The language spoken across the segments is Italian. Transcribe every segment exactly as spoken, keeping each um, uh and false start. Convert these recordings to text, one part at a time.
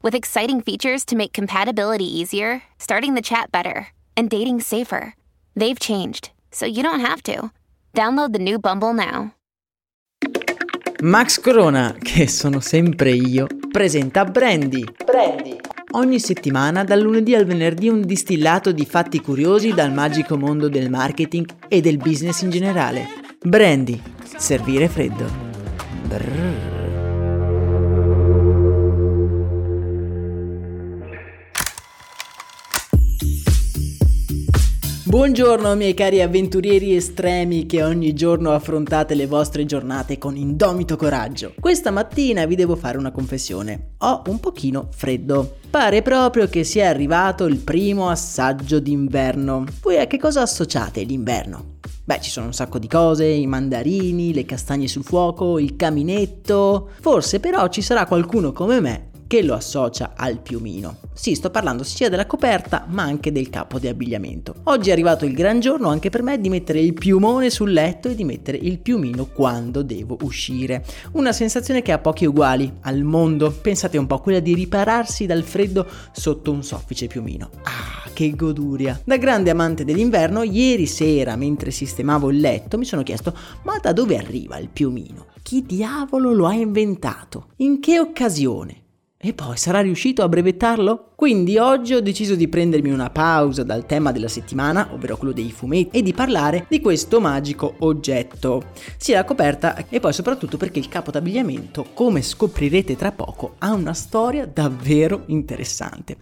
With exciting features to make compatibility easier, starting the chat better, and dating safer. They've changed, so you don't have to. Download the new Bumble now. Max Corona, che sono sempre io, presenta Brandy. Brandy. Ogni settimana, dal lunedì al venerdì, un distillato di fatti curiosi dal magico mondo del marketing e del business in generale. Brandy. Servire freddo. Brrr. Buongiorno miei cari avventurieri estremi che ogni giorno affrontate le vostre giornate con indomito coraggio. Questa mattina vi devo fare una confessione, ho un pochino freddo. Pare proprio che sia arrivato il primo assaggio d'inverno. Voi a che cosa associate l'inverno? Beh, ci sono un sacco di cose, i mandarini, le castagne sul fuoco, il caminetto. Forse però ci sarà qualcuno come me che lo associa al piumino. Sì, sto parlando sia della coperta ma anche del capo di abbigliamento. Oggi è arrivato il gran giorno anche per me di mettere il piumone sul letto e di mettere il piumino quando devo uscire. Una sensazione che ha pochi uguali al mondo. Pensate un po', quella di ripararsi dal freddo sotto un soffice piumino. Ah, che goduria! Da grande amante dell'inverno, ieri sera mentre sistemavo il letto mi sono chiesto: ma da dove arriva il piumino? Chi diavolo lo ha inventato? In che occasione? E poi sarà riuscito a brevettarlo? Quindi oggi ho deciso di prendermi una pausa dal tema della settimana, ovvero quello dei fumetti, e di parlare di questo magico oggetto, sia la coperta e poi soprattutto perché il capo d'abbigliamento, come scoprirete tra poco, ha una storia davvero interessante.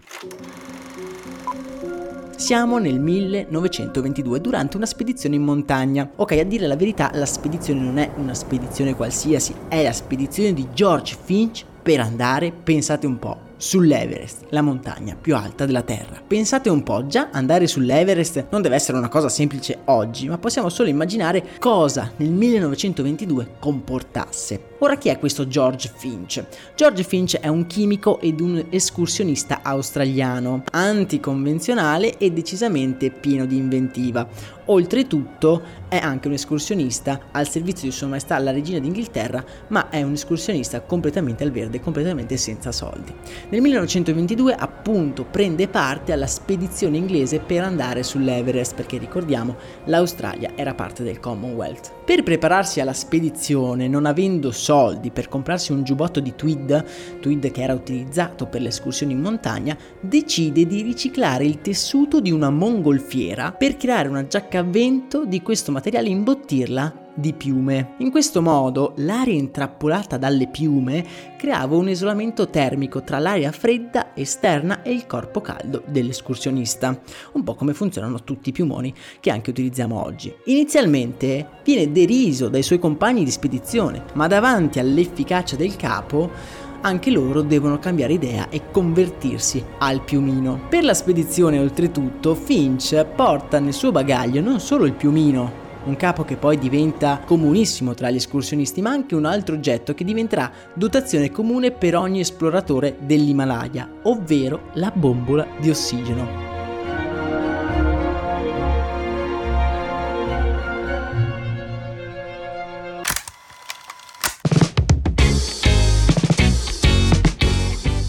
Siamo nel millenovecentoventidue durante una spedizione in montagna. Ok, a dire la verità, la spedizione non è una spedizione qualsiasi, è la spedizione di George Finch per andare, pensate un po', sull'Everest, la montagna più alta della Terra. Pensate un po', già andare sull'Everest non deve essere una cosa semplice oggi, ma possiamo solo immaginare cosa nel millenovecentoventidue comportasse. Ora, chi è questo George Finch? George Finch è un chimico ed un escursionista australiano, anticonvenzionale e decisamente pieno di inventiva. Oltretutto è anche un escursionista al servizio di Sua Maestà la Regina d'Inghilterra, ma è un escursionista completamente al verde, completamente senza soldi. Nel millenovecentoventidue appunto prende parte alla spedizione inglese per andare sull'Everest, perché ricordiamo l'Australia era parte del Commonwealth. Per prepararsi alla spedizione, non avendo soldi per comprarsi un giubbotto di tweed, tweed che era utilizzato per le escursioni in montagna, decide di riciclare il tessuto di una mongolfiera per creare una giacca a vento di questo materiale e imbottirla di piume. In questo modo l'aria intrappolata dalle piume creava un isolamento termico tra l'aria fredda esterna e il corpo caldo dell'escursionista, un po' come funzionano tutti i piumoni che anche utilizziamo oggi. Inizialmente viene deriso dai suoi compagni di spedizione, ma davanti all'efficacia del capo anche loro devono cambiare idea e convertirsi al piumino. Per la spedizione, oltretutto, Finch porta nel suo bagaglio non solo il piumino, un capo che poi diventa comunissimo tra gli escursionisti, ma anche un altro oggetto che diventerà dotazione comune per ogni esploratore dell'Himalaya, ovvero la bombola di ossigeno.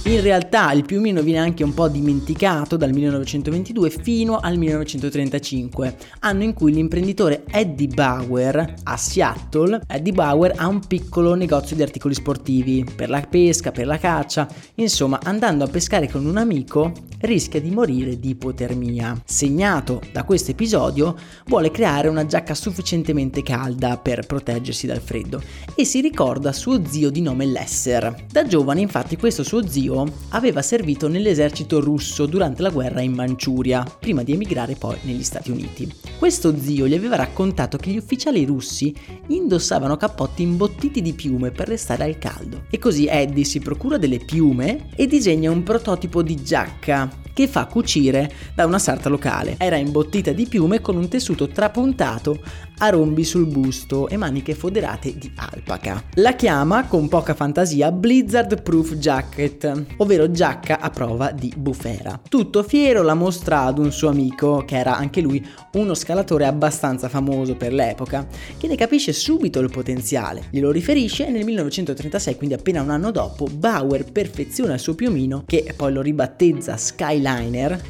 In realtà il piumino viene anche un po' dimenticato dal millenovecentoventidue fino al millenovecentotrentacinque, anno in cui l'imprenditore Eddie Bauer a Seattle, Eddie Bauer ha un piccolo negozio di articoli sportivi, per la pesca, per la caccia, insomma andando a pescare con un amico rischia di morire di ipotermia. Segnato da questo episodio, vuole creare una giacca sufficientemente calda per proteggersi dal freddo e si ricorda suo zio di nome Lesser. Da giovane infatti questo suo zio aveva servito nell'esercito russo durante la guerra in Manciuria, prima di emigrare poi negli Stati Uniti. Questo zio gli aveva raccontato che gli ufficiali russi indossavano cappotti imbottiti di piume per restare al caldo. E così Eddie si procura delle piume e disegna un prototipo di giacca che fa cucire da una sarta locale. Era imbottita di piume con un tessuto trapuntato a rombi sul busto e maniche foderate di alpaca. La chiama, con poca fantasia, Blizzard Proof Jacket, ovvero giacca a prova di bufera. Tutto fiero la mostra ad un suo amico, che era anche lui uno scalatore abbastanza famoso per l'epoca, che ne capisce subito il potenziale. Glielo riferisce e nel millenovecentotrentasei, quindi appena un anno dopo, Bauer perfeziona il suo piumino, che poi lo ribattezza Skyliner,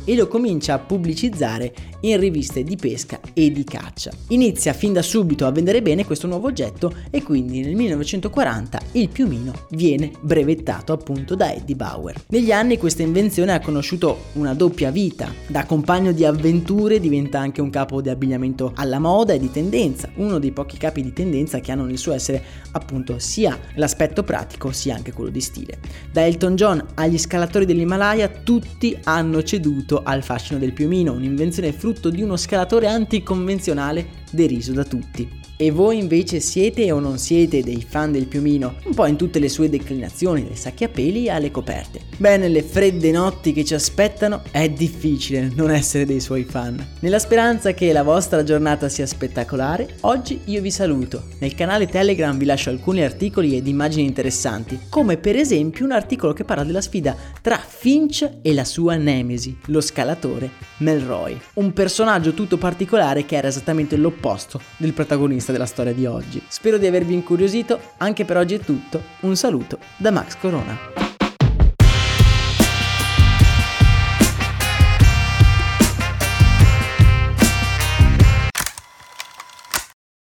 e lo comincia a pubblicizzare in riviste di pesca e di caccia. Inizia fin da subito a vendere bene questo nuovo oggetto e quindi nel millenovecentoquaranta il piumino viene brevettato appunto da Eddie Bauer. Negli anni questa invenzione ha conosciuto una doppia vita. Da compagno di avventure diventa anche un capo di abbigliamento alla moda e di tendenza, uno dei pochi capi di tendenza che hanno nel suo essere appunto sia l'aspetto pratico sia anche quello di stile. Da Elton John agli scalatori dell'Himalaya, tutti hanno ceduto al fascino del piumino, un'invenzione frutto di uno scalatore anticonvenzionale deriso da tutti. E voi invece siete o non siete dei fan del piumino, un po' in tutte le sue declinazioni, dai sacchi a peli alle coperte? Beh, nelle fredde notti che ci aspettano è difficile non essere dei suoi fan. Nella speranza che la vostra giornata sia spettacolare, oggi io vi saluto. Nel canale Telegram vi lascio alcuni articoli ed immagini interessanti, come per esempio un articolo che parla della sfida tra Finch e la sua nemesi, lo scalatore Melroy, un personaggio tutto particolare che era esattamente l'opposto del protagonista della storia di oggi. Spero di avervi incuriosito, anche per oggi è tutto, un saluto da Max Corona.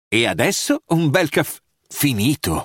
E adesso un bel caffè finito.